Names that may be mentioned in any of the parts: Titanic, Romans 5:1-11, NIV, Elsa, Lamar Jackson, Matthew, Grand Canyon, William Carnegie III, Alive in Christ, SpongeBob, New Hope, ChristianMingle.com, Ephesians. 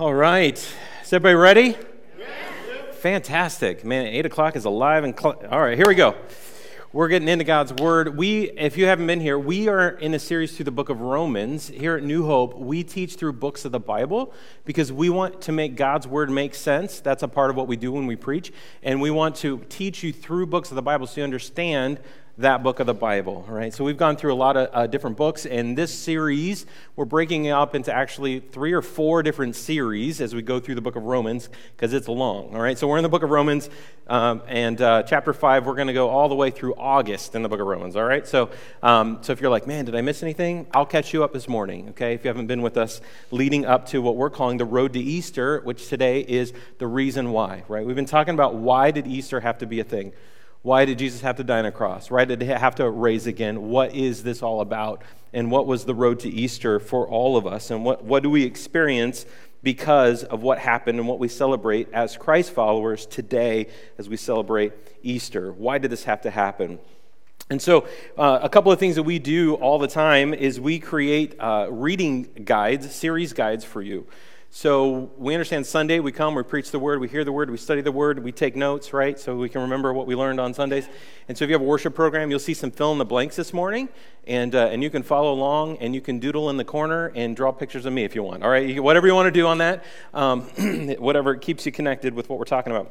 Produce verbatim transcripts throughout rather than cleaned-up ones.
All right. Is everybody ready? Yes. Fantastic. Man, eight o'clock is alive and cl- All right, here we go. We're getting into God's Word. We, if you haven't been here, we are in a series through the book of Romans. Here at New Hope, we teach through books of the Bible because we want to make God's Word make sense. That's a part of what we do when we preach. And we want to teach you through books of the Bible so you understand that book of the Bible, right? So we've gone through a lot of uh, different books, and this series, we're breaking it up into actually three or four different series as we go through the book of Romans, because it's long, all right? So we're in the book of Romans, um, and uh, chapter five, we're going to go all the way through August in the book of Romans, all right? So um, so if you're like, man, did I miss anything? I'll catch you up this morning, okay? If you haven't been with us leading up to what we're calling the road to Easter, which today is the reason why, right? We've been talking about why did Easter have to be a thing? Why did Jesus have to die on a cross? Why did he have to raise again? What is this all about? And what was the road to Easter for all of us? And what, what do we experience because of what happened and what we celebrate as Christ followers today as we celebrate Easter? Why did this have to happen? And so uh, a couple of things that we do all the time is we create uh, reading guides, series guides for you. So we understand Sunday, we come, we preach the Word, we hear the Word, we study the Word, we take notes, right, so we can remember what we learned on Sundays. And so if you have a worship program, you'll see some fill-in-the-blanks this morning, and uh, and you can follow along, and you can doodle in the corner and draw pictures of me if you want, all right? You can, whatever you want to do on that, um, whatever keeps you connected with what we're talking about.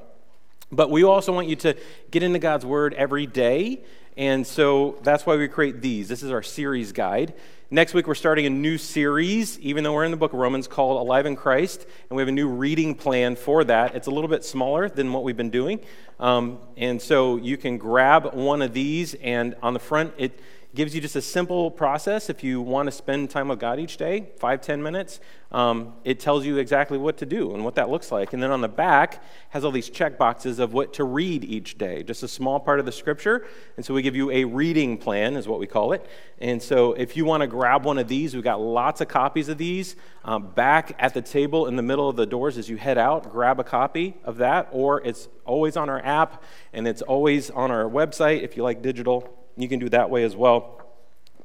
But we also want you to get into God's Word every day, and so that's why we create these. This is our series guide. Next week, we're starting a new series, even though we're in the book of Romans, called Alive in Christ, and we have a new reading plan for that. It's a little bit smaller than what we've been doing, um, and so you can grab one of these, and on the front, it gives you just a simple process. If you want to spend time with God each day, five, ten minutes, um, it tells you exactly what to do and what that looks like, and then on the back, has all these check boxes of what to read each day, just a small part of the Scripture, and so we give you a reading plan, is what we call it, and so if you want to grab one of these. We've got lots of copies of these. Um, back at the table in the middle of the doors as you head out, grab a copy of that, or it's always on our app, and it's always on our website. If you like digital, you can do it that way as well.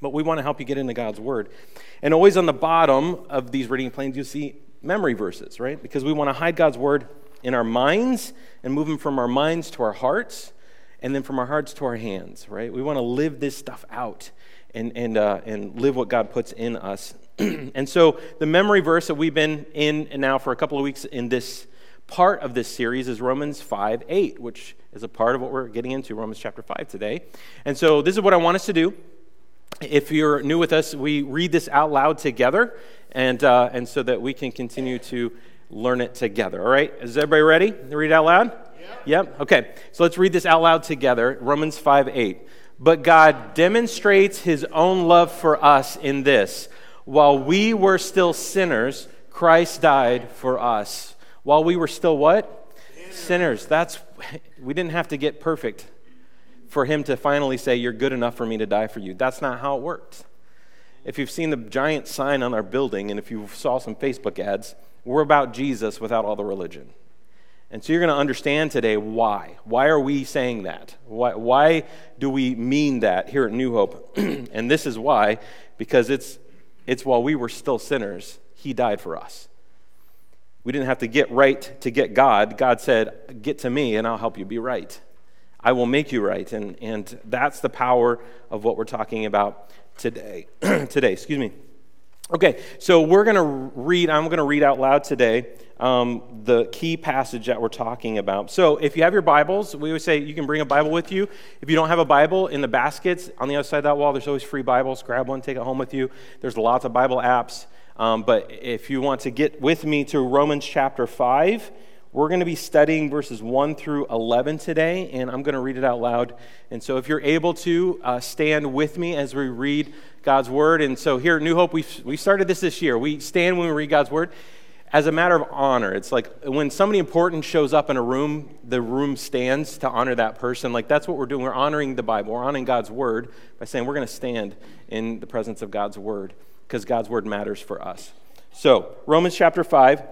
But we want to help you get into God's Word. And always on the bottom of these reading plans, you see memory verses, right? Because we want to hide God's Word in our minds and move them from our minds to our hearts, and then from our hearts to our hands, right? We want to live this stuff out. and and uh, and live what God puts in us. And so the memory verse that we've been in now for a couple of weeks in this part of this series is Romans five eight, which is a part of what we're getting into, Romans chapter five today. And so this is what I want us to do. If you're new with us, we read this out loud together, and uh, and so that we can continue to learn it together, all right? Is everybody ready to read it out loud? Yep. Yep? Okay, so let's read this out loud together, Romans five eight. But God demonstrates his own love for us in this. While we were still sinners, Christ died for us. While we were still what? Sinners. Sinners. That's, we didn't have to get perfect for him to finally say, you're good enough for me to die for you. That's not how it worked. If you've seen the giant sign on our building, and if you saw some Facebook ads, we're about Jesus without all the religion. And so you're going to understand today why. Why are we saying that? Why, why do we mean that here at New Hope? And this is why, because it's it's while we were still sinners, he died for us. We didn't have to get right to get God. God said, get to me and I'll help you be right. I will make you right. And, and that's the power of what we're talking about today. today, excuse me. Okay, so we're going to read, I'm going to read out loud today Um, the key passage that we're talking about. So if you have your Bibles, we always say you can bring a Bible with you. If you don't have a Bible, in the baskets on the other side of that wall, there's always free Bibles. Grab one, take it home with you. There's lots of Bible apps. Um, but if you want to get with me to Romans chapter five, we're going to be studying verses one through eleven today, and I'm going to read it out loud. And so if you're able to, uh, stand with me as we read God's Word. And so here at New Hope, we we started this this year. We stand when we read God's Word. As a matter of honor, it's like when somebody important shows up in a room, the room stands to honor that person. Like that's what we're doing. We're honoring the Bible. We're honoring God's Word by saying we're going to stand in the presence of God's Word because God's Word matters for us. So Romans chapter five,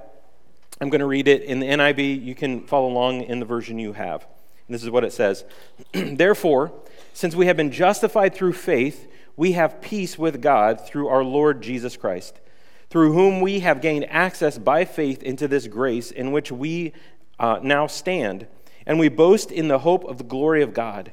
I'm going to read it in the N I V. You can follow along in the version you have. And this is what it says. Therefore, since we have been justified through faith, we have peace with God through our Lord Jesus Christ, through whom we have gained access by faith into this grace in which we uh, now stand, and we boast in the hope of the glory of God.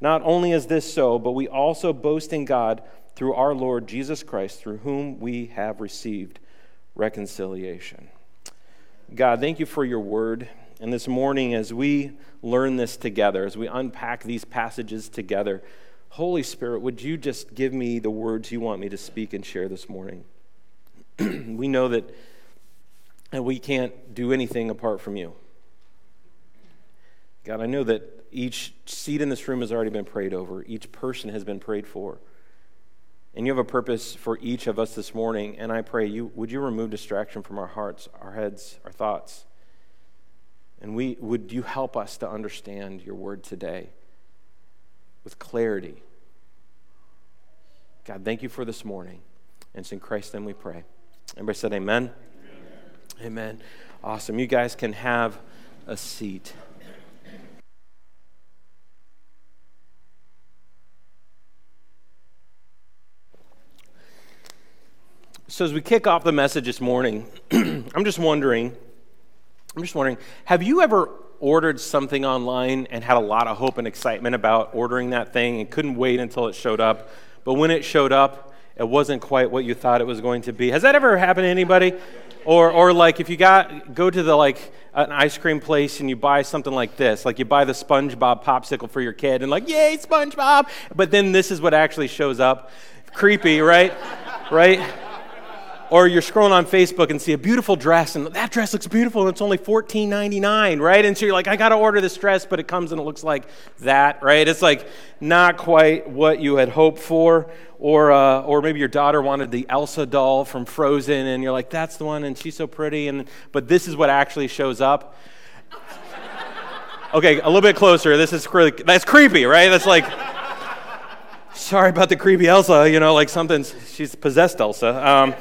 Not only is this so, but we also boast in God through our Lord Jesus Christ, through whom we have received reconciliation. God, thank you for your word. And this morning, as we learn this together, as we unpack these passages together, Holy Spirit, would you just give me the words you want me to speak and share this morning? We know that we can't do anything apart from you. God, I know that each seat in this room has already been prayed over. Each person has been prayed for. And you have a purpose for each of us this morning. And I pray, you would you remove distraction from our hearts, our heads, our thoughts? And we would you help us to understand your word today with clarity? God, thank you for this morning. And it's in Christ's name we pray. Everybody said amen? Amen. Amen. Awesome. You guys can have a seat. So as we kick off the message this morning, I'm just wondering, I'm just wondering, have you ever ordered something online and had a lot of hope and excitement about ordering that thing and couldn't wait until it showed up, but when it showed up, it wasn't quite what you thought it was going to be? Has that ever happened to anybody? Or or like if you got go to the like an ice cream place and you buy something like this, like you buy the SpongeBob popsicle for your kid and like, yay, SpongeBob, but then this is what actually shows up. Creepy, right? Right? Or you're scrolling on Facebook and see a beautiful dress, and that dress looks beautiful, and it's only fourteen ninety-nine, right? And so you're like, I got to order this dress, but it comes and it looks like that, right? It's like not quite what you had hoped for. Or uh, or maybe your daughter wanted the Elsa doll from Frozen, and you're like, that's the one, and she's so pretty, and but this is what actually shows up. Okay, a little bit closer. This is really, that's creepy, right? That's like, sorry about the creepy Elsa, you know, like something's, she's possessed Elsa. Um,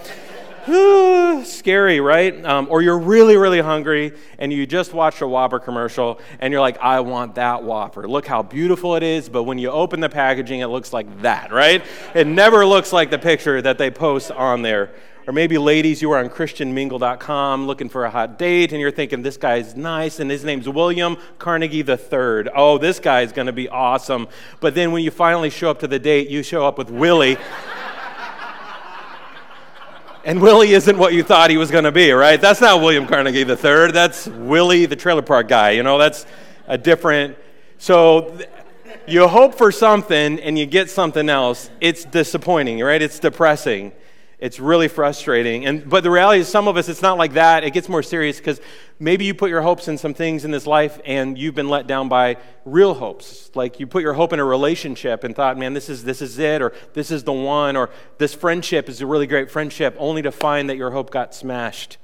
Ooh, scary, right? Um, or you're really, really hungry, and you just watched a Whopper commercial, and you're like, I want that Whopper. Look how beautiful it is, but when you open the packaging, it looks like that, right? It never looks like the picture that they post on there. Or maybe, ladies, you are on Christian Mingle dot com looking for a hot date, and you're thinking, this guy's nice, and his name's William Carnegie the third. Oh, this guy's going to be awesome. But then when you finally show up to the date, you show up with Willie. And Willie isn't what you thought he was going to be, right? That's not William Carnegie the third. That's Willie, the trailer park guy. You know, that's a different. So you hope for something and you get something else. It's disappointing, right? It's depressing. It's really frustrating. And but the reality is, some of us, it's not like that. It gets more serious because maybe you put your hopes in some things in this life and you've been let down by real hopes. Like you put your hope in a relationship and thought, man, this is this is it, or this is the one, or this friendship is a really great friendship, only to find that your hope got smashed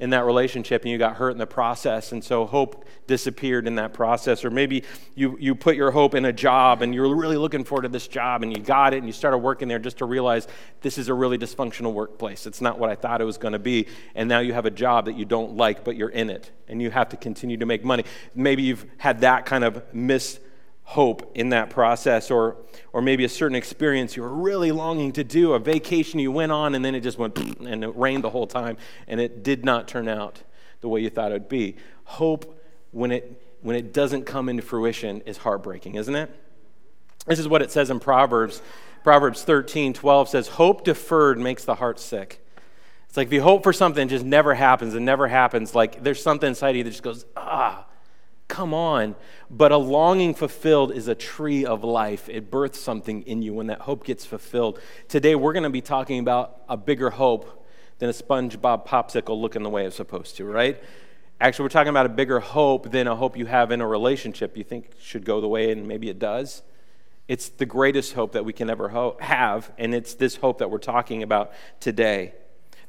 in that relationship and you got hurt in the process, and so hope disappeared in that process. Or maybe you, you put your hope in a job and you're really looking forward to this job and you got it and you started working there just to realize this is a really dysfunctional workplace. It's not what I thought it was going to be, and now you have a job that you don't like, but you're in it and you have to continue to make money. Maybe you've had that kind of missed hope in that process, or or maybe a certain experience you were really longing to do, a vacation you went on, and then it just went and it rained the whole time and it did not turn out the way you thought it would be. Hope, when it when it doesn't come into fruition, is heartbreaking, isn't it? This is what it says in Proverbs. Proverbs thirteen twelve says, hope deferred makes the heart sick. It's like if you hope for something, it just never happens and never happens. Like there's something inside you that just goes, ah, Come on. But a longing fulfilled is a tree of life. It births something in you when that hope gets fulfilled. Today, we're going to be talking about a bigger hope than a SpongeBob popsicle looking the way it's supposed to, right? Actually, we're talking about a bigger hope than a hope you have in a relationship you think should go the way, and maybe it does. It's the greatest hope that we can ever ho- have, and it's this hope that we're talking about today.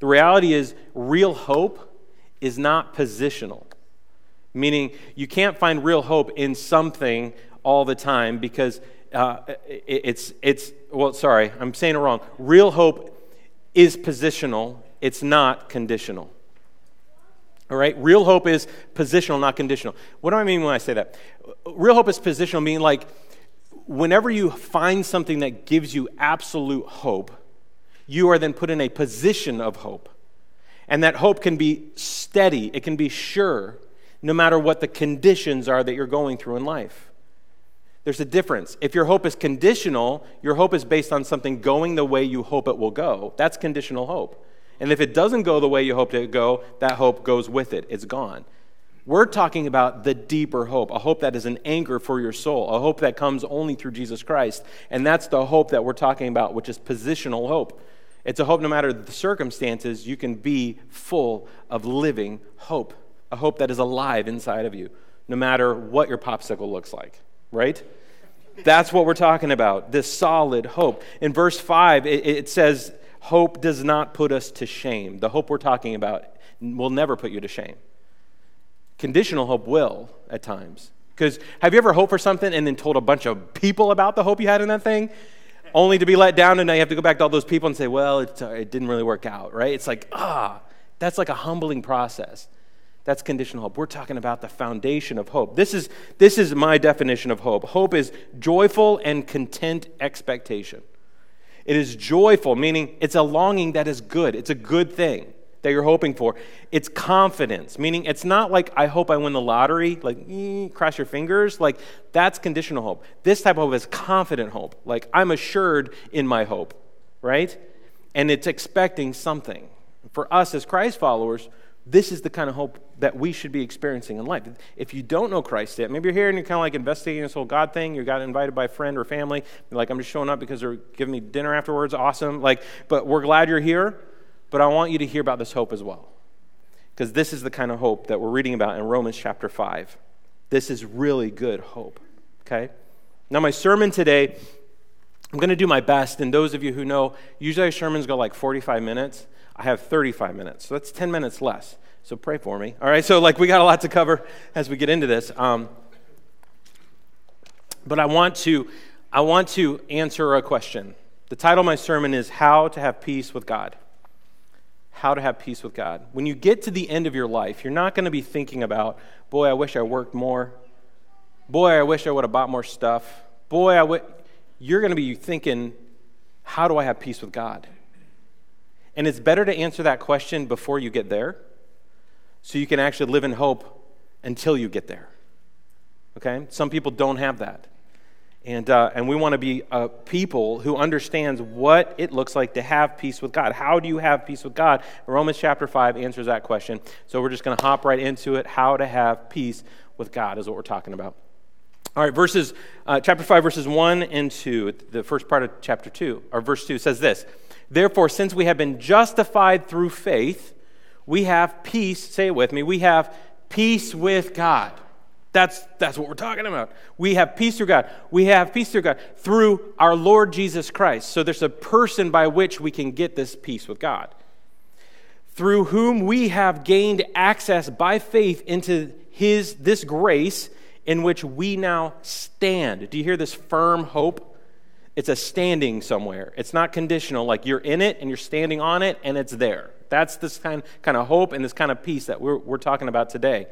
The reality is, real hope is not positional, meaning you can't find real hope in something all the time because uh, it, it's, it's well, sorry, I'm saying it wrong. Real hope is positional. It's not conditional. All right? Real hope is positional, not conditional. What do I mean when I say that? Real hope is positional, meaning like whenever you find something that gives you absolute hope, you are then put in a position of hope. And that hope can be steady. It can be sure, no matter what the conditions are that you're going through in life. There's a difference. If your hope is conditional, your hope is based on something going the way you hope it will go. That's conditional hope. And if it doesn't go the way you hoped it would go, that hope goes with it. It's gone. We're talking about the deeper hope, a hope that is an anchor for your soul, a hope that comes only through Jesus Christ. And that's the hope that we're talking about, which is positional hope. It's a hope no matter the circumstances, you can be full of living hope. A hope that is alive inside of you, no matter what your popsicle looks like, right? That's what we're talking about, this solid hope. In verse five, it, it says, hope does not put us to shame. The hope we're talking about will never put you to shame. Conditional hope will at times. Because have you ever hoped for something and then told a bunch of people about the hope you had in that thing, only to be let down, and now you have to go back to all those people and say, well, it, uh, it didn't really work out, right? It's like, ah, that's like a humbling process. That's conditional hope. We're talking about the foundation of hope. This is this is my definition of hope. Hope is joyful and content expectation. It is joyful, meaning it's a longing that is good. It's a good thing that you're hoping for. It's confidence, meaning it's not like, I hope I win the lottery, like, mm, cross your fingers. Like, that's conditional hope. This type of hope is confident hope. Like, I'm assured in my hope, right? And it's expecting something. For us as Christ followers, this is the kind of hope that we should be experiencing in life. If you don't know Christ yet, maybe you're here and you're kind of like investigating this whole God thing. You got invited by a friend or family. You're like, I'm just showing up because they're giving me dinner afterwards. Awesome. Like, but we're glad you're here. But I want you to hear about this hope as well, because this is the kind of hope that we're reading about in Romans chapter five. This is really good hope, okay? Now, my sermon today, I'm going to do my best. And those of you who know, usually sermons go like forty-five minutes. I have thirty-five minutes, so that's ten minutes less. So pray for me. All right, so like we got a lot to cover as we get into this. Um, but I want to, I want to answer a question. The title of my sermon is How to Have Peace with God. How to have peace with God. When you get to the end of your life, you're not going to be thinking about, boy, I wish I worked more. Boy, I wish I would have bought more stuff. Boy, I would. You're going to be thinking, how do I have peace with God? And it's better to answer that question before you get there, so you can actually live in hope until you get there, okay? Some people don't have that. And uh, and we want to be a people who understands what it looks like to have peace with God. How do you have peace with God? Romans chapter five answers that question. So we're just going to hop right into it. How to have peace with God is what we're talking about. All right, verses uh, chapter five, verses one and two, the first part of chapter two, or verse two says this. Therefore, since we have been justified through faith, we have peace, say it with me, we have peace with God. That's that's what we're talking about. We have peace through God. We have peace through God through our Lord Jesus Christ. So there's a person by which we can get this peace with God, through whom we have gained access by faith into his this grace in which we now stand. Do you hear this firm hope? It's a standing somewhere. It's not conditional, like you're in it and you're standing on it and it's there. That's this kind, kind of hope and this kind of peace that we're, we're talking about today.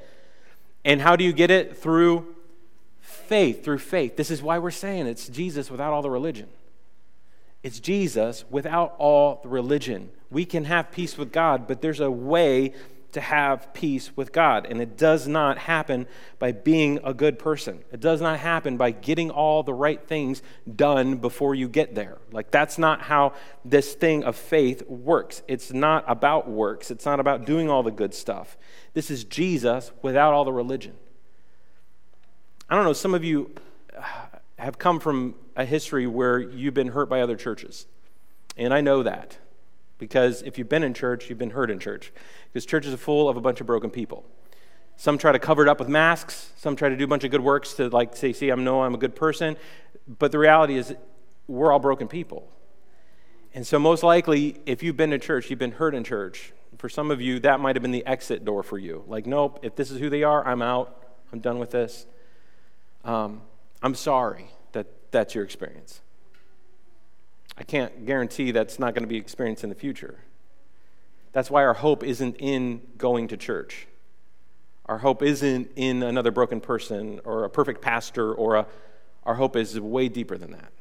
And how do you get it? Through faith, through faith. This is why we're saying it's Jesus without all the religion. It's Jesus without all the religion. We can have peace with God, but there's a way to have peace with God. And it does not happen by being a good person. It does not happen by getting all the right things done before you get there. Like, that's not how this thing of faith works. It's not about works. It's not about doing all the good stuff. This is Jesus without all the religion. I don't know, some of you have come from a history where you've been hurt by other churches. And I know that, because if you've been in church, you've been hurt in church, because churches are full of a bunch of broken people. Some try to cover it up with masks. Some try to do a bunch of good works to like say, see, I know I'm a good person. But the reality is we're all broken people. And so most likely, if you've been to church, you've been hurt in church. For some of you, that might have been the exit door for you. Like, nope, if this is who they are, I'm out. I'm done with this. Um, I'm sorry that that's your experience. I can't guarantee that's not going to be experienced in the future. That's why our hope isn't in going to church. Our hope isn't in another broken person or a perfect pastor or a, our hope is way deeper than that.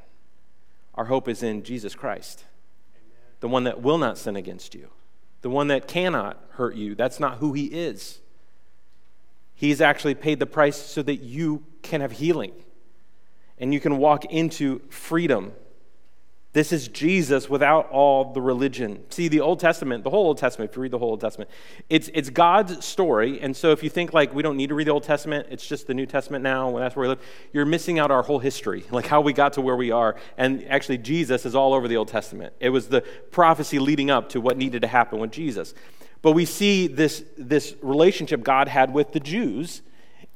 Our hope is in Jesus Christ, Amen. The one that will not sin against you, the one that cannot hurt you. That's not who he is. He's actually paid the price so that you can have healing and you can walk into freedom. This is Jesus without all the religion. See, the Old Testament, the whole Old Testament, if you read the whole Old Testament, it's it's God's story. And so if you think like we don't need to read the Old Testament, it's just the New Testament now, and that's where we live, you're missing out our whole history, like how we got to where we are. And actually, Jesus is all over the Old Testament. It was the prophecy leading up to what needed to happen with Jesus. But we see this, this relationship God had with the Jews.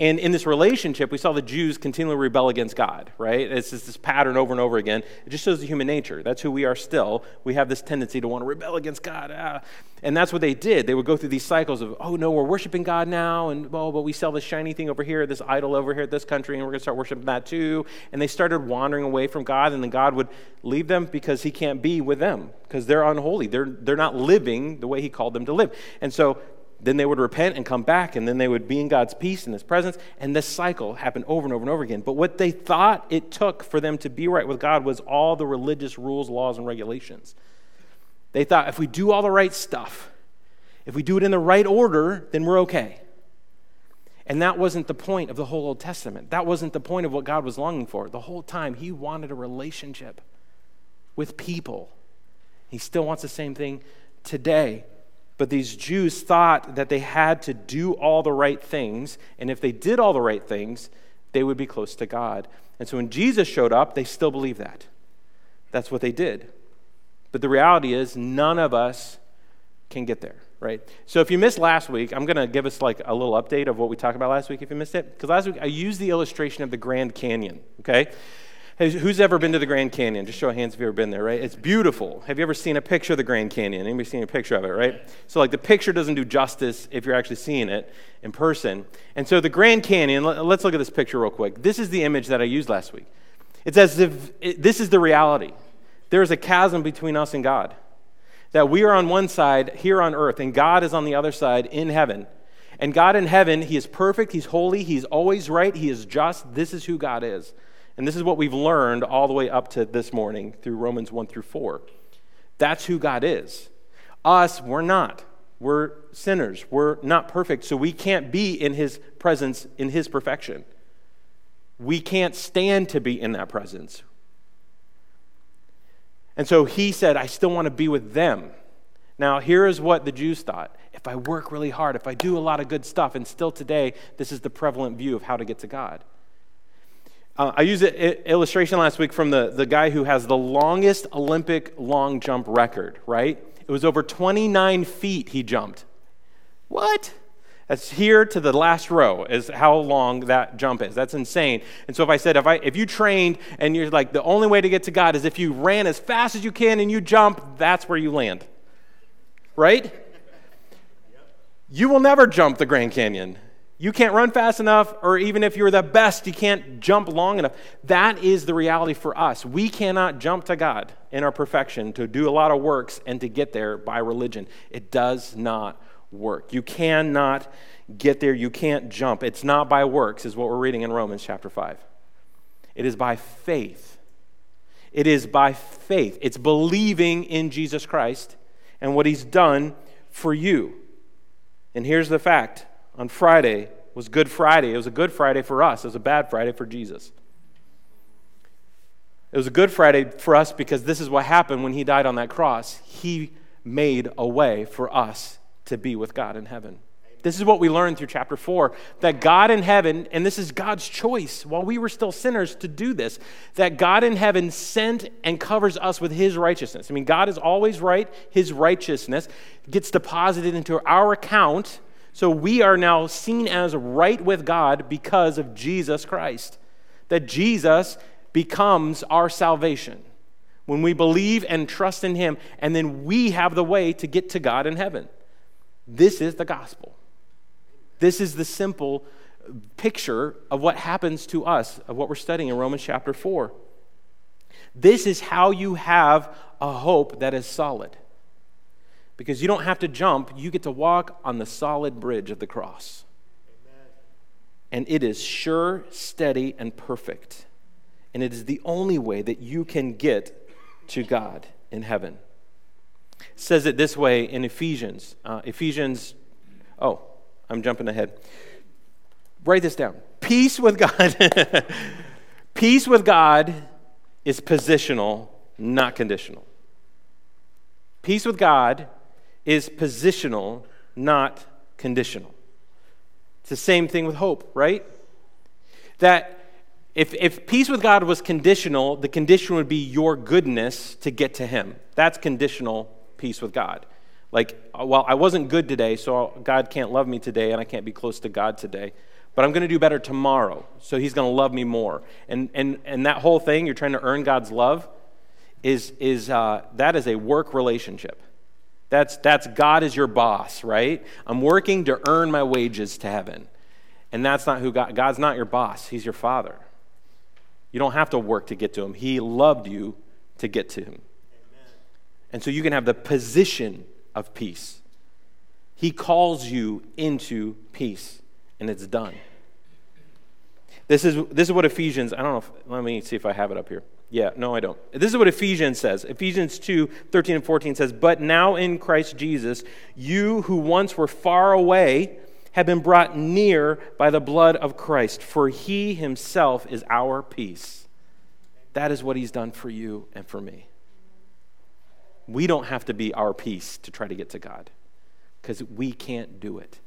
And in this relationship, we saw the Jews continually rebel against God, right? It's just this pattern over and over again. It just shows the human nature. That's who we are still. We have this tendency to want to rebel against God. Ah. And that's what they did. They would go through these cycles of, oh, no, we're worshiping God now, and, oh, but we sell this shiny thing over here, this idol over here at this country, and we're going to start worshiping that too. And they started wandering away from God, and then God would leave them because he can't be with them because they're unholy. They're, they're not living the way he called them to live. And so then they would repent and come back, and then they would be in God's peace and his presence, and this cycle happened over and over and over again. But what they thought it took for them to be right with God was all the religious rules, laws, and regulations. They thought if we do all the right stuff, if we do it in the right order, then we're okay. And that wasn't the point of the whole Old Testament. That wasn't the point of what God was longing for. The whole time, he wanted a relationship with people. He still wants the same thing today. But these Jews thought that they had to do all the right things, and if they did all the right things, they would be close to God. And so when Jesus showed up, they still believed that. That's what they did. But the reality is, none of us can get there, right? So if you missed last week, I'm going to give us like a little update of what we talked about last week if you missed it. Because last week, I used the illustration of the Grand Canyon, okay? Who's ever been to the Grand Canyon? Just show of hands if you've ever been there, right? It's beautiful. Have you ever seen a picture of the Grand Canyon? Anybody seen a picture of it, right? So like the picture doesn't do justice if you're actually seeing it in person. And so the Grand Canyon, let's look at this picture real quick. This is the image that I used last week. It's as if it, this is the reality. There is a chasm between us and God, that we are on one side here on earth and God is on the other side in heaven. And God in heaven, he is perfect, he's holy, he's always right, he is just. This is who God is. And this is what we've learned all the way up to this morning through Romans one through four. That's who God is. Us, we're not. We're sinners. We're not perfect, so we can't be in his presence, in his perfection. We can't stand to be in that presence. And so he said, I still want to be with them. Now, here is what the Jews thought. If I work really hard, if I do a lot of good stuff, and still today, this is the prevalent view of how to get to God. Uh, I used an illustration last week from the, the guy who has the longest Olympic long jump record, right? It was over twenty-nine feet he jumped. What? That's here to the last row is how long that jump is. That's insane. And so if I said, if I if you trained and you're like, the only way to get to God is if you ran as fast as you can and you jump, that's where you land, right? You will never jump the Grand Canyon. You can't run fast enough, or even if you're the best, you can't jump long enough. That is the reality for us. We cannot jump to God in our perfection to do a lot of works and to get there by religion. It does not work. You cannot get there. You can't jump. It's not by works, is what we're reading in Romans chapter five. It is by faith. It is by faith. It's believing in Jesus Christ and what he's done for you. And here's the fact. On Friday was Good Friday. It was a good Friday for us. It was a bad Friday for Jesus. It was a good Friday for us because this is what happened when he died on that cross. He made a way for us to be with God in heaven. Amen. This is what we learned through chapter four, that God in heaven, and this is God's choice while we were still sinners to do this, that God in heaven sent and covers us with his righteousness. I mean, God is always right. His righteousness gets deposited into our account, so we are now seen as right with God because of Jesus Christ, that Jesus becomes our salvation when we believe and trust in him, and then we have the way to get to God in heaven. This is the gospel. This is the simple picture of what happens to us, of what we're studying in Romans chapter four. This is how you have a hope that is solid. Because you don't have to jump, you get to walk on the solid bridge of the cross. Amen. And it is sure, steady, and perfect. And it is the only way that you can get to God in heaven. It says it this way in Ephesians. Uh, Ephesians, oh, I'm jumping ahead. Write this down. Peace with God. Peace with God is positional, not conditional. Peace with God is positional, not conditional. It's the same thing with hope, right? That if if peace with God was conditional, the condition would be your goodness to get to him. That's conditional peace with God. Like, well, I wasn't good today, so God can't love me today, and I can't be close to God today. But I'm going to do better tomorrow, so he's going to love me more. And and and that whole thing, you're trying to earn God's love, is is uh, that is a work relationship. That's that's God is your boss, right? I'm working to earn my wages to heaven. And that's not who God, God's not your boss. He's your father. You don't have to work to get to him. He loved you to get to him. Amen. And so you can have the position of peace. He calls you into peace, and it's done. This is this is what Ephesians, I don't know, if, let me see if I have it up here. Yeah, no, I don't. This is what Ephesians says. Ephesians two, thirteen and fourteen says, "But now in Christ Jesus, you who once were far away have been brought near by the blood of Christ, for he himself is our peace." That is what he's done for you and for me. We don't have to be our peace to try to get to God, because we can't do it.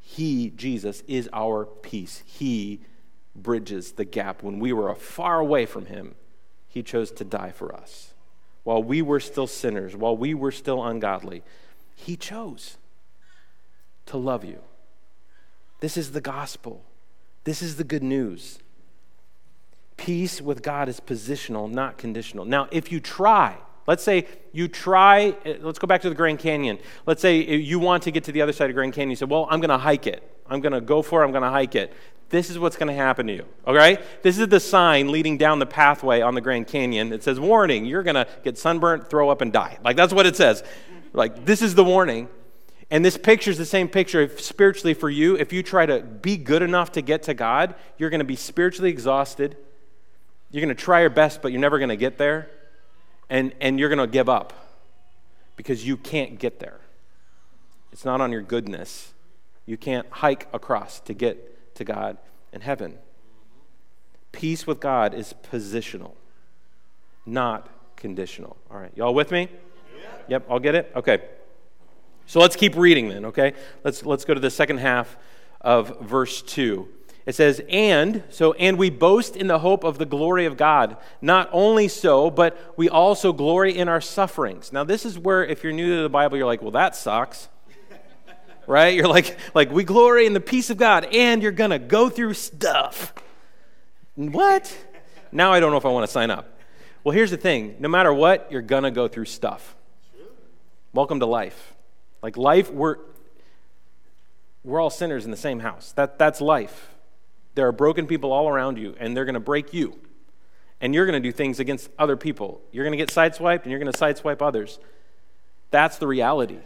He, Jesus, is our peace. He bridges the gap. When we were far away from him, he chose to die for us. While we were still sinners, while we were still ungodly, he chose to love you. This is the gospel. This is the good news. Peace with God is positional, not conditional. Now, if you try, let's say you try, let's go back to the Grand Canyon. Let's say you want to get to the other side of Grand Canyon. You say, well, I'm going to hike it. I'm going to go for it. I'm going to hike it. This is what's going to happen to you, okay? This is the sign leading down the pathway on the Grand Canyon. It says, warning, you're going to get sunburnt, throw up, and die. Like, that's what it says. Like, this is the warning. And this picture is the same picture if spiritually for you. If you try to be good enough to get to God, you're going to be spiritually exhausted. You're going to try your best, but you're never going to get there. And, and you're going to give up because you can't get there. It's not on your goodness. You can't hike across to get to God in heaven. Peace with God is positional, not conditional. All right, y'all with me? Yeah. Yep, I'll get it? Okay. So let's keep reading then, okay? Let's let's go to the second half of verse two. It says, and, so, and we boast in the hope of the glory of God. Not only so, but we also glory in our sufferings. Now this is where, if you're new to the Bible, you're like, well, that sucks, right? You're like, like we glory in the peace of God, and you're going to go through stuff. What? Now I don't know if I want to sign up. Well, here's the thing. No matter what, you're going to go through stuff. Welcome to life. Like life, we're we're all sinners in the same house. That that's life. There are broken people all around you, and they're going to break you. And you're going to do things against other people. You're going to get sideswiped, and you're going to sideswipe others. That's the reality.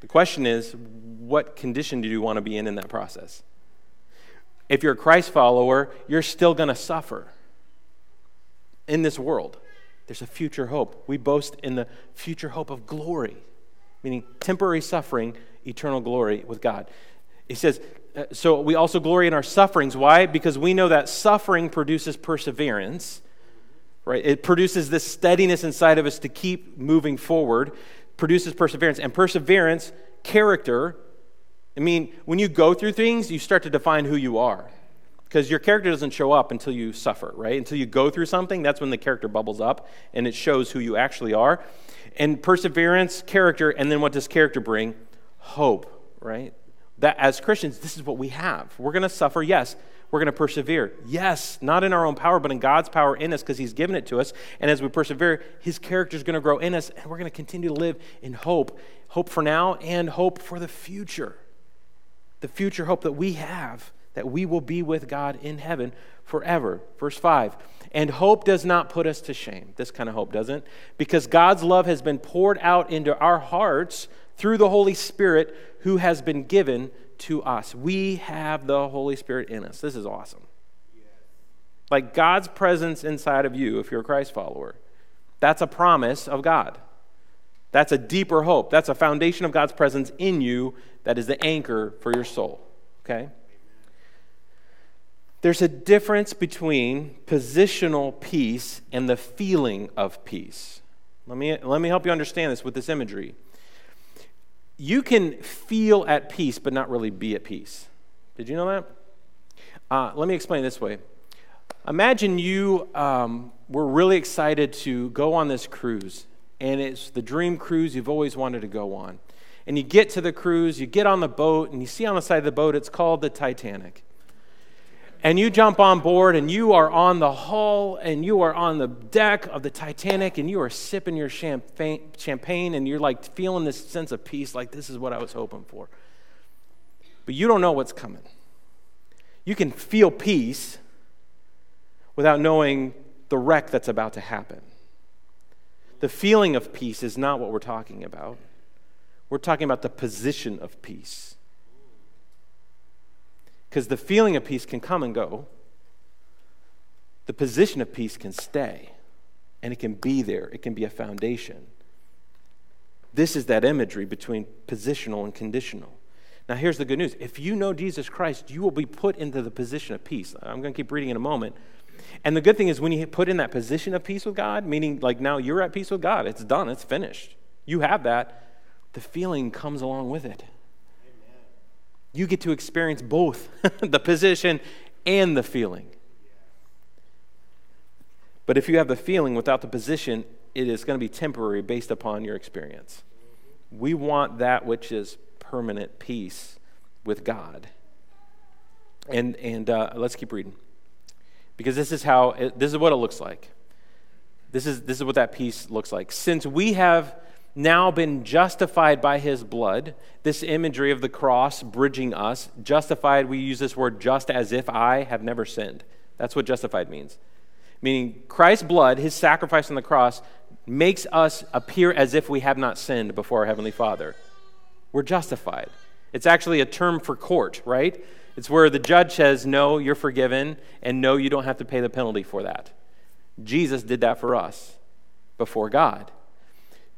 The question is, what condition do you want to be in in that process? If you're a Christ follower, you're still going to suffer in this world. There's a future hope. We boast in the future hope of glory. Meaning temporary suffering, eternal glory with God. He says, so we also glory in our sufferings. Why? Because we know that suffering produces perseverance, right? It produces this steadiness inside of us to keep moving forward, produces perseverance. And perseverance, character, I mean, when you go through things, you start to define who you are, because your character doesn't show up until you suffer, right? Until you go through something, that's when the character bubbles up, and it shows who you actually are. And perseverance, character, and then what does character bring? Hope, right? That as Christians, this is what we have. We're going to suffer, yes. We're going to persevere, yes. Not in our own power, but in God's power in us, because he's given it to us. And as we persevere, his character is going to grow in us, and we're going to continue to live in hope. Hope for now and hope for the future. The future hope that we have, that we will be with God in heaven forever. Verse five, and hope does not put us to shame. This kind of hope doesn't, because God's love has been poured out into our hearts through the Holy Spirit who has been given to us. We have the Holy Spirit in us. This is awesome. Like God's presence inside of you if you're a Christ follower. That's a promise of God. That's a deeper hope. That's a foundation of God's presence in you that is the anchor for your soul. Okay? There's a difference between positional peace and the feeling of peace. Let me, let me help you understand this with this imagery. You can feel at peace, but not really be at peace. Did you know that? Uh, let me explain this way. Imagine you um, were really excited to go on this cruise, and it's the dream cruise you've always wanted to go on. And you get to the cruise, you get on the boat, and you see on the side of the boat, it's called the Titanic. And you jump on board, and you are on the hull, and you are on the deck of the Titanic, and you are sipping your champagne, and you're like feeling this sense of peace, like this is what I was hoping for. But you don't know what's coming. You can feel peace without knowing the wreck that's about to happen. The feeling of peace is not what we're talking about. We're talking about the position of peace. Because the feeling of peace can come and go. The position of peace can stay. And it can be there. It can be a foundation. This is that imagery between positional and conditional. Now here's the good news. If you know Jesus Christ, you will be put into the position of peace. I'm going to keep reading in a moment. And the good thing is when you put in that position of peace with God, meaning like now you're at peace with God. It's done. It's finished. You have that. The feeling comes along with it. You get to experience both the position and the feeling. But if you have the feeling without the position, it is going to be temporary based upon your experience. We want that which is permanent peace with God. And and uh, let's keep reading, because this is how it, this is what it looks like. This is this is what that peace looks like. Since we have now been justified by his blood, this imagery of the cross bridging us, justified, we use this word just as if I have never sinned. That's what justified means. Meaning Christ's blood, his sacrifice on the cross, makes us appear as if we have not sinned before our Heavenly Father. We're justified. It's actually a term for court, right? It's where the judge says, no, you're forgiven, and no, you don't have to pay the penalty for that. Jesus did that for us before God.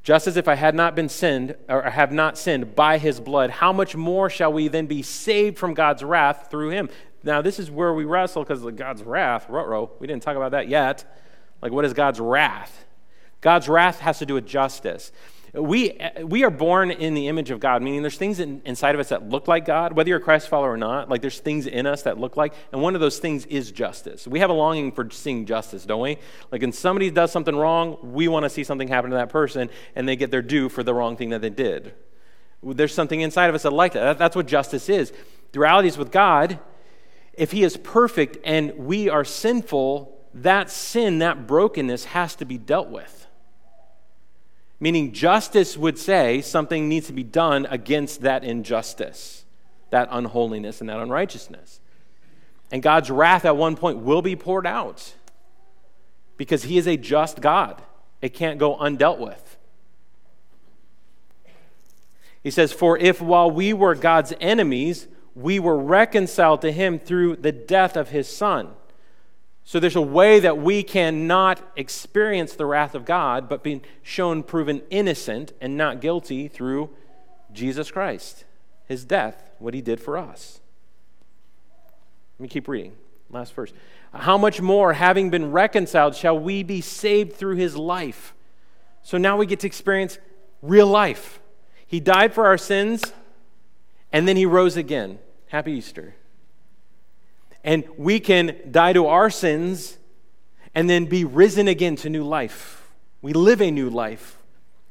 Just as if I had not been sinned, or have not sinned by his blood, how much more shall we then be saved from God's wrath through him? Now, this is where we wrestle, because God's wrath, ruh-roh, we didn't talk about that yet. Like, what is God's wrath? God's wrath has to do with justice. We we are born in the image of God, meaning there's things in, inside of us that look like God, whether you're a Christ follower or not. Like, there's things in us that look like, and one of those things is justice. We have a longing for seeing justice, don't we? Like, when somebody does something wrong, we want to see something happen to that person, and they get their due for the wrong thing that they did. There's something inside of us that like that. That's what justice is. The reality is with God, if he is perfect and we are sinful, that sin, that brokenness has to be dealt with. Meaning justice would say something needs to be done against that injustice, that unholiness and that unrighteousness. And God's wrath at one point will be poured out, because he is a just God. It can't go undealt with. He says, for if while we were God's enemies, we were reconciled to him through the death of his son. So there's a way that we cannot experience the wrath of God, but being shown, proven innocent and not guilty through Jesus Christ, his death, what he did for us. Let me keep reading. Last verse. How much more, having been reconciled, shall we be saved through his life? So now we get to experience real life. He died for our sins, and then he rose again. Happy Easter. And we can die to our sins and then be risen again to new life. We live a new life.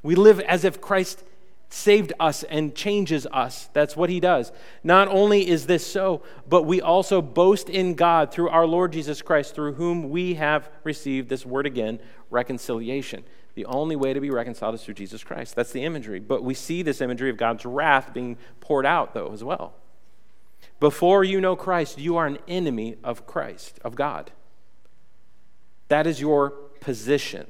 We live as if Christ saved us and changes us. That's what he does. Not only is this so, but we also boast in God through our Lord Jesus Christ, through whom we have received this word again, reconciliation. The only way to be reconciled is through Jesus Christ. That's the imagery. But we see this imagery of God's wrath being poured out, though, as well. Before you know Christ, you are an enemy of Christ, of God. That is your position.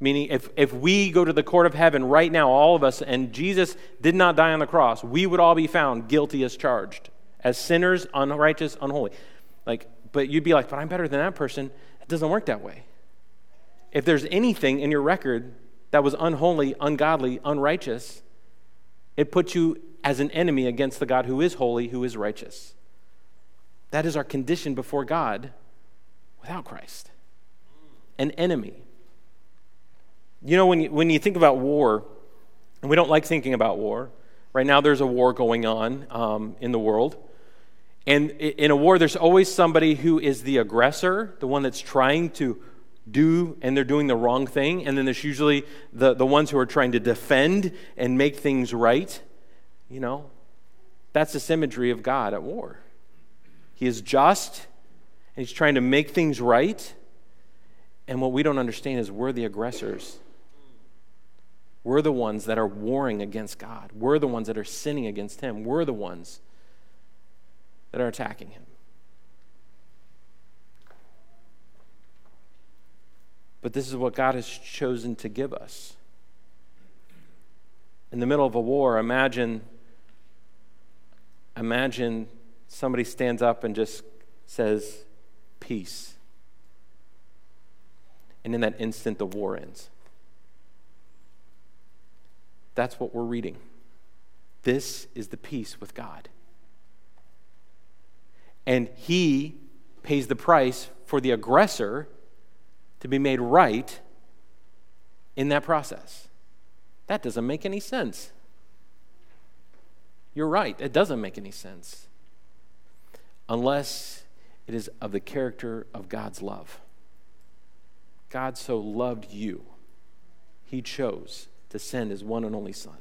Meaning, if, if we go to the court of heaven right now, all of us, and Jesus did not die on the cross, we would all be found guilty as charged, as sinners, unrighteous, unholy. Like, but you'd be like, but I'm better than that person. It doesn't work that way. If there's anything in your record that was unholy, ungodly, unrighteous, it puts you as an enemy against the God who is holy, who is righteous. That is our condition before God without Christ. An enemy. You know, when you, when you think about war, and we don't like thinking about war. Right now there's a war going on um, in the world. And in a war, there's always somebody who is the aggressor, the one that's trying to do, and they're doing the wrong thing. And then there's usually the, the ones who are trying to defend and make things right. You know, that's this imagery of God at war. He is just, and he's trying to make things right. And what we don't understand is we're the aggressors. We're the ones that are warring against God. We're the ones that are sinning against him. We're the ones that are attacking him. But this is what God has chosen to give us. In the middle of a war, imagine, imagine somebody stands up and just says, peace. And in that instant, the war ends. That's what we're reading. This is the peace with God. And he pays the price for the aggressor to be made right in that process. That doesn't make any sense. You're right, it doesn't make any sense. Unless it is of the character of God's love. God so loved you, he chose to send his one and only son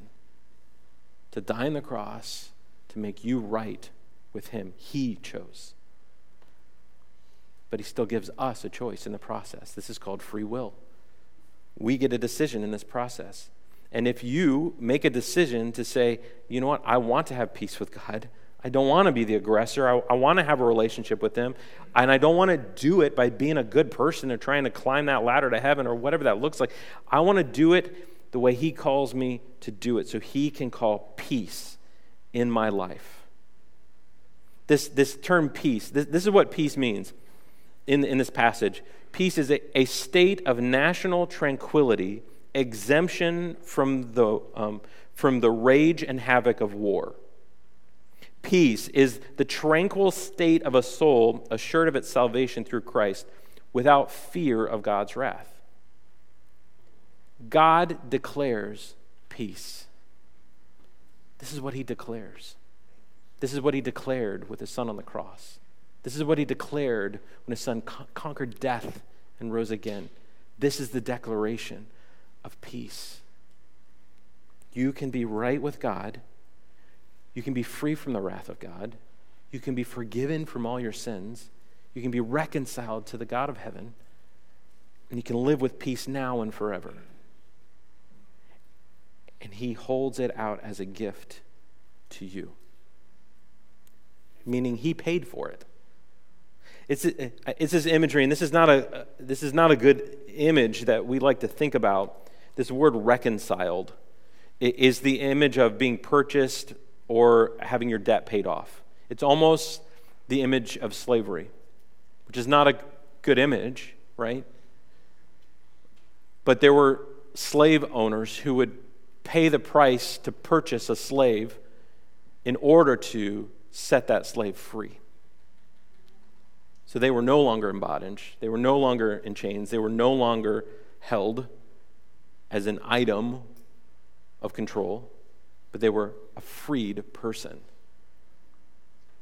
to die on the cross to make you right with him. He chose. But he still gives us a choice in the process. This is called free will. We get a decision in this process. And if you make a decision to say, you know what, I want to have peace with God. I don't want to be the aggressor. I, I want to have a relationship with him. And I don't want to do it by being a good person or trying to climb that ladder to heaven or whatever that looks like. I want to do it the way he calls me to do it so he can call peace in my life. This, this term peace, this, this is what peace means. In, in this passage, peace is a, a state of national tranquility, exemption from the, um, from the rage and havoc of war. Peace is the tranquil state of a soul assured of its salvation through Christ without fear of God's wrath. God declares peace. This is what he declares. This is what he declared with his son on the cross. This is what he declared when his son con- conquered death and rose again. This is the declaration of peace. You can be right with God. You can be free from the wrath of God. You can be forgiven from all your sins. You can be reconciled to the God of heaven. And you can live with peace now and forever. And he holds it out as a gift to you. Meaning he paid for it. It's it's this imagery, and this is not a this is not a good image that we like to think about. This word reconciled is the image of being purchased or having your debt paid off. It's almost the image of slavery, which is not a good image, right? But there were slave owners who would pay the price to purchase a slave in order to set that slave free. So they were no longer in bondage. They were no longer in chains. They were no longer held as an item of control. but they were a freed person.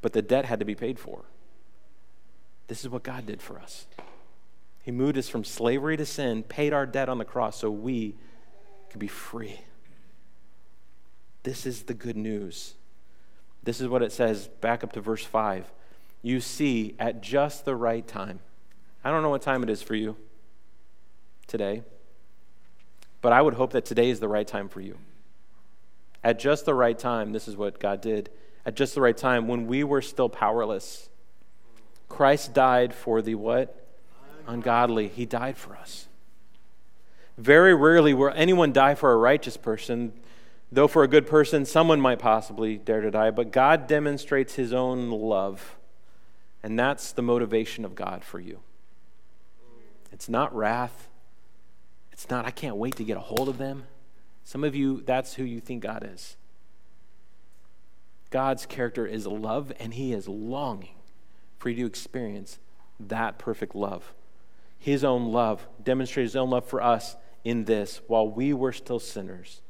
But the debt had to be paid for. This is what God did for us. He moved us from slavery to sin, paid our debt on the cross so we could be free. This is the good news. This is what it says back up to verse five. You see, at just the right time. I don't know what time it is for you today, but I would hope that today is the right time for you. At just the right time, this is what God did. At just the right time, when we were still powerless, Christ died for the what? Ungodly. He died for us. Very rarely will anyone die for a righteous person, though for a good person, someone might possibly dare to die, but God demonstrates his own love, and that's the motivation of God for you. It's not wrath. It's not, I can't wait to get a hold of them. Some of you, that's who you think God is. God's character is love, and he is longing for you to experience that perfect love. His own love, demonstrated his own love for us in this, while we were still sinners,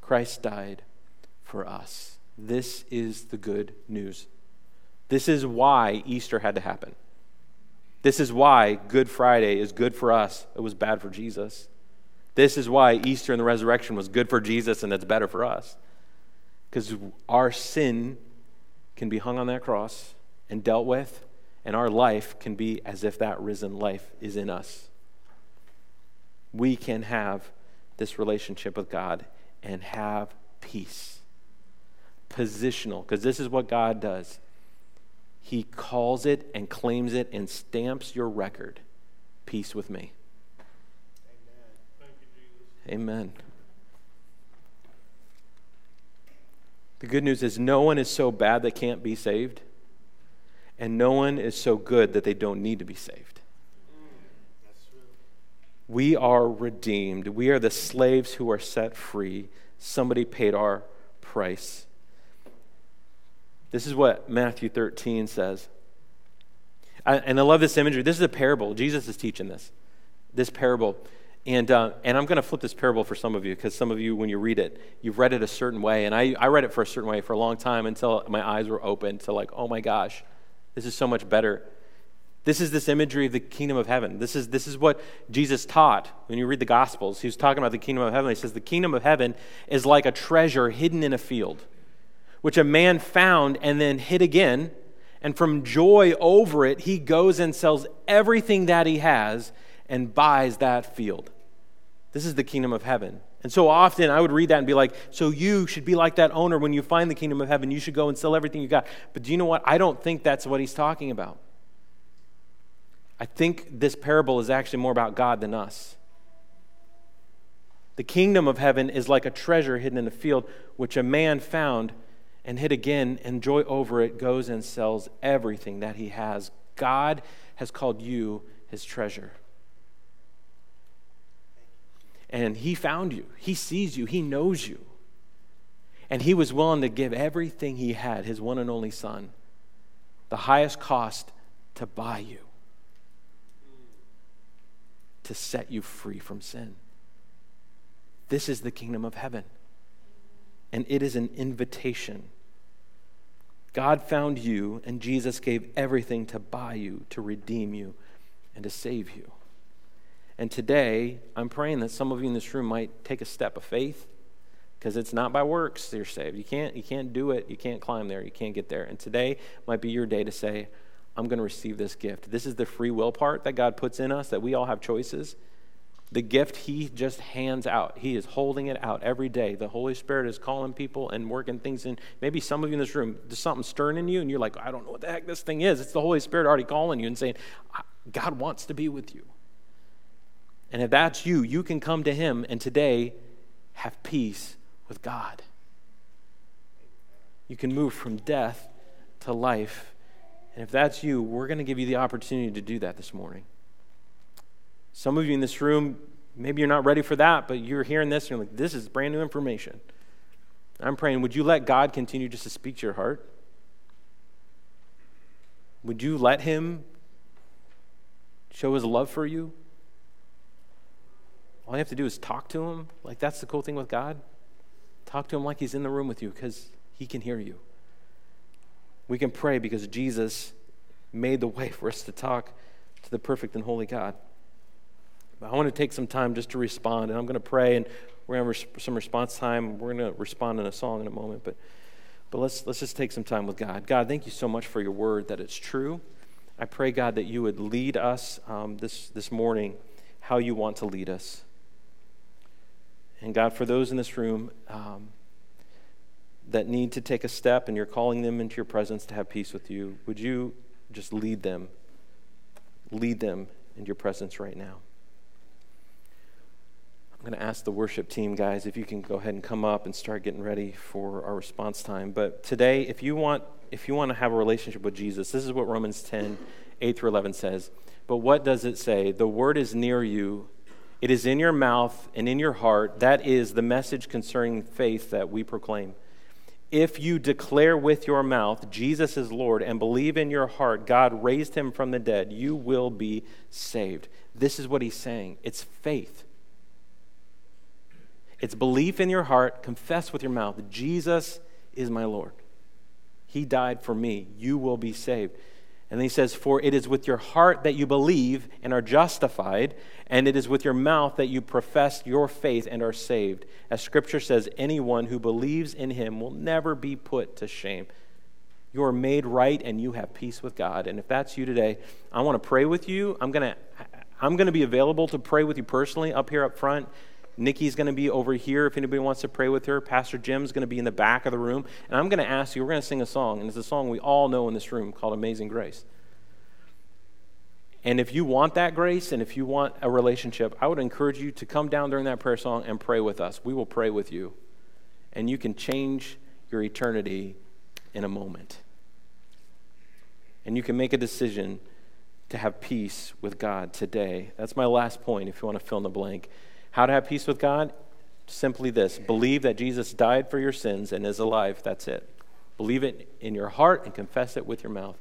Christ died for us. This is the good news. This is why Easter had to happen. This is why Good Friday is good for us. It was bad for Jesus. This is why Easter and the resurrection was good for Jesus and it's better for us. Because our sin can be hung on that cross and dealt with, and our life can be as if that risen life is in us. We can have this relationship with God and have peace. Positional, because this is what God does. He calls it and claims it and stamps your record. Peace with me. Amen. Thank you, Jesus. Amen. The good news is no one is so bad they can't be saved, and no one is so good that they don't need to be saved. We are redeemed. We are the slaves who are set free. Somebody paid our price. This is what Matthew thirteen says. I, and I love this imagery. This is a parable. Jesus is teaching this, this parable. And uh, and I'm going to flip this parable for some of you, because some of you, when you read it, you've read it a certain way. And I, I read it for a certain way for a long time until my eyes were open to like, oh my gosh, this is so much better. This is this imagery of the kingdom of heaven. This is this is what Jesus taught when you read the Gospels. He was talking about the kingdom of heaven. He says the kingdom of heaven is like a treasure hidden in a field, which a man found and then hid again. And from joy over it, he goes and sells everything that he has and buys that field. This is the kingdom of heaven. And so often I would read that and be like, so you should be like that owner when you find the kingdom of heaven. You should go and sell everything you got. But do you know what? I don't think that's what he's talking about. I think this parable is actually more about God than us. The kingdom of heaven is like a treasure hidden in a field, which a man found and hid again, and joy over it, goes and sells everything that he has. God has called you his treasure. And he found you. He sees you. He knows you. And he was willing to give everything he had, his one and only son, the highest cost, to buy you, to set you free from sin. This is the kingdom of heaven, and it is an invitation. God found you, and Jesus gave everything to buy you, to redeem you, and to save you. And today, I'm praying that some of you in this room might take a step of faith, because it's not by works that you're saved. You can't, you can't do it. You can't climb there. You can't get there. And today might be your day to say, I'm going to receive this gift. This is the free will part that God puts in us, that we all have choices. The gift he just hands out. He is holding it out every day. The Holy Spirit is calling people and working things in. Maybe some of you in this room, there's something stirring in you, and you're like, I don't know what the heck this thing is. It's the Holy Spirit already calling you and saying, God wants to be with you. And if that's you, you can come to him and today have peace with God. You can move from death to life. And if that's you, we're going to give you the opportunity to do that this morning. Some of you in this room, maybe you're not ready for that, but you're hearing this and you're like, this is brand new information. I'm praying, would you let God continue just to speak to your heart? Would you let him show his love for you? All you have to do is talk to him. Like, that's the cool thing with God. Talk to him like he's in the room with you, because he can hear you. We can pray because Jesus made the way for us to talk to the perfect and holy God. But I want to take some time just to respond, and I'm going to pray, and we're going to have some response time. We're going to respond in a song in a moment, but but let's let's just take some time with God. God, thank you so much for your word, that it's true. I pray, God, that you would lead us um, this, this morning how you want to lead us. And God, for those in this room um, that need to take a step and you're calling them into your presence to have peace with you, would you just lead them, lead them into your presence right now? I'm going to ask the worship team, guys, if you can go ahead and come up and start getting ready for our response time. But today, if you want if you want to have a relationship with Jesus, this is what Romans ten, eight through eleven says. But what does it say? The word is near you. It is in your mouth and in your heart. That is the message concerning faith that we proclaim. If you declare with your mouth Jesus is Lord and believe in your heart God raised him from the dead, you will be saved. This is what he's saying. It's faith. It's belief in your heart, confess with your mouth, Jesus is my Lord. He died for me. You will be saved. And then he says, for it is with your heart that you believe and are justified, and it is with your mouth that you profess your faith and are saved. As Scripture says, anyone who believes in him will never be put to shame. You are made right, and you have peace with God. And if that's you today, I want to pray with you. I'm going to I'm going to be available to pray with you personally up here up front. Nikki's going to be over here if anybody wants to pray with her. Pastor Jim's going to be in the back of the room. And I'm going to ask you, we're going to sing a song, and it's a song we all know in this room called Amazing Grace. And if you want that grace and if you want a relationship, I would encourage you to come down during that prayer song and pray with us. We will pray with you. And you can change your eternity in a moment. And you can make a decision to have peace with God today. That's my last point if you want to fill in the blank. How to have peace with God? Simply this. Believe that Jesus died for your sins and is alive. That's it. Believe it in your heart and confess it with your mouth.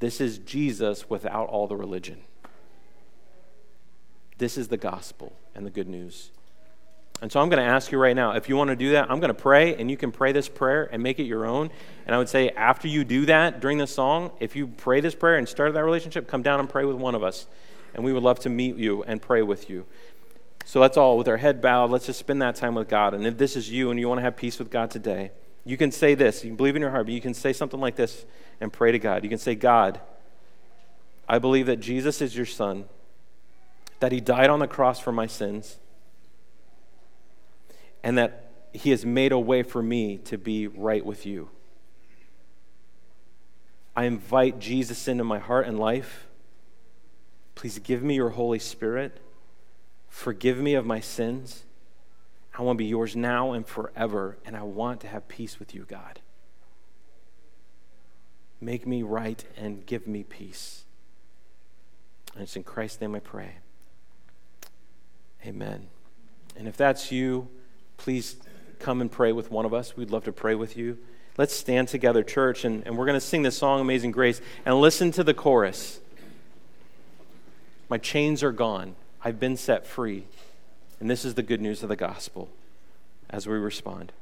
This is Jesus without all the religion. This is the gospel and the good news. And so I'm going to ask you right now, if you want to do that, I'm going to pray, and you can pray this prayer and make it your own. And I would say after you do that, during this song, if you pray this prayer and start that relationship, come down and pray with one of us. And we would love to meet you and pray with you. So that's all. With our head bowed, let's just spend that time with God. And if this is you and you want to have peace with God today, you can say this. You can believe in your heart, but you can say something like this and pray to God. You can say, God, I believe that Jesus is your son, that he died on the cross for my sins, and that he has made a way for me to be right with you. I invite Jesus into my heart and life. Please give me your Holy Spirit. Forgive me of my sins. I want to be yours now and forever, and I want to have peace with you, God. Make me right and give me peace. And it's in Christ's name I pray. Amen. And if that's you, please come and pray with one of us. We'd love to pray with you. Let's stand together, church, and, and we're going to sing this song, Amazing Grace, and listen to the chorus. My chains are gone. I've been set free, and this is the good news of the gospel as we respond.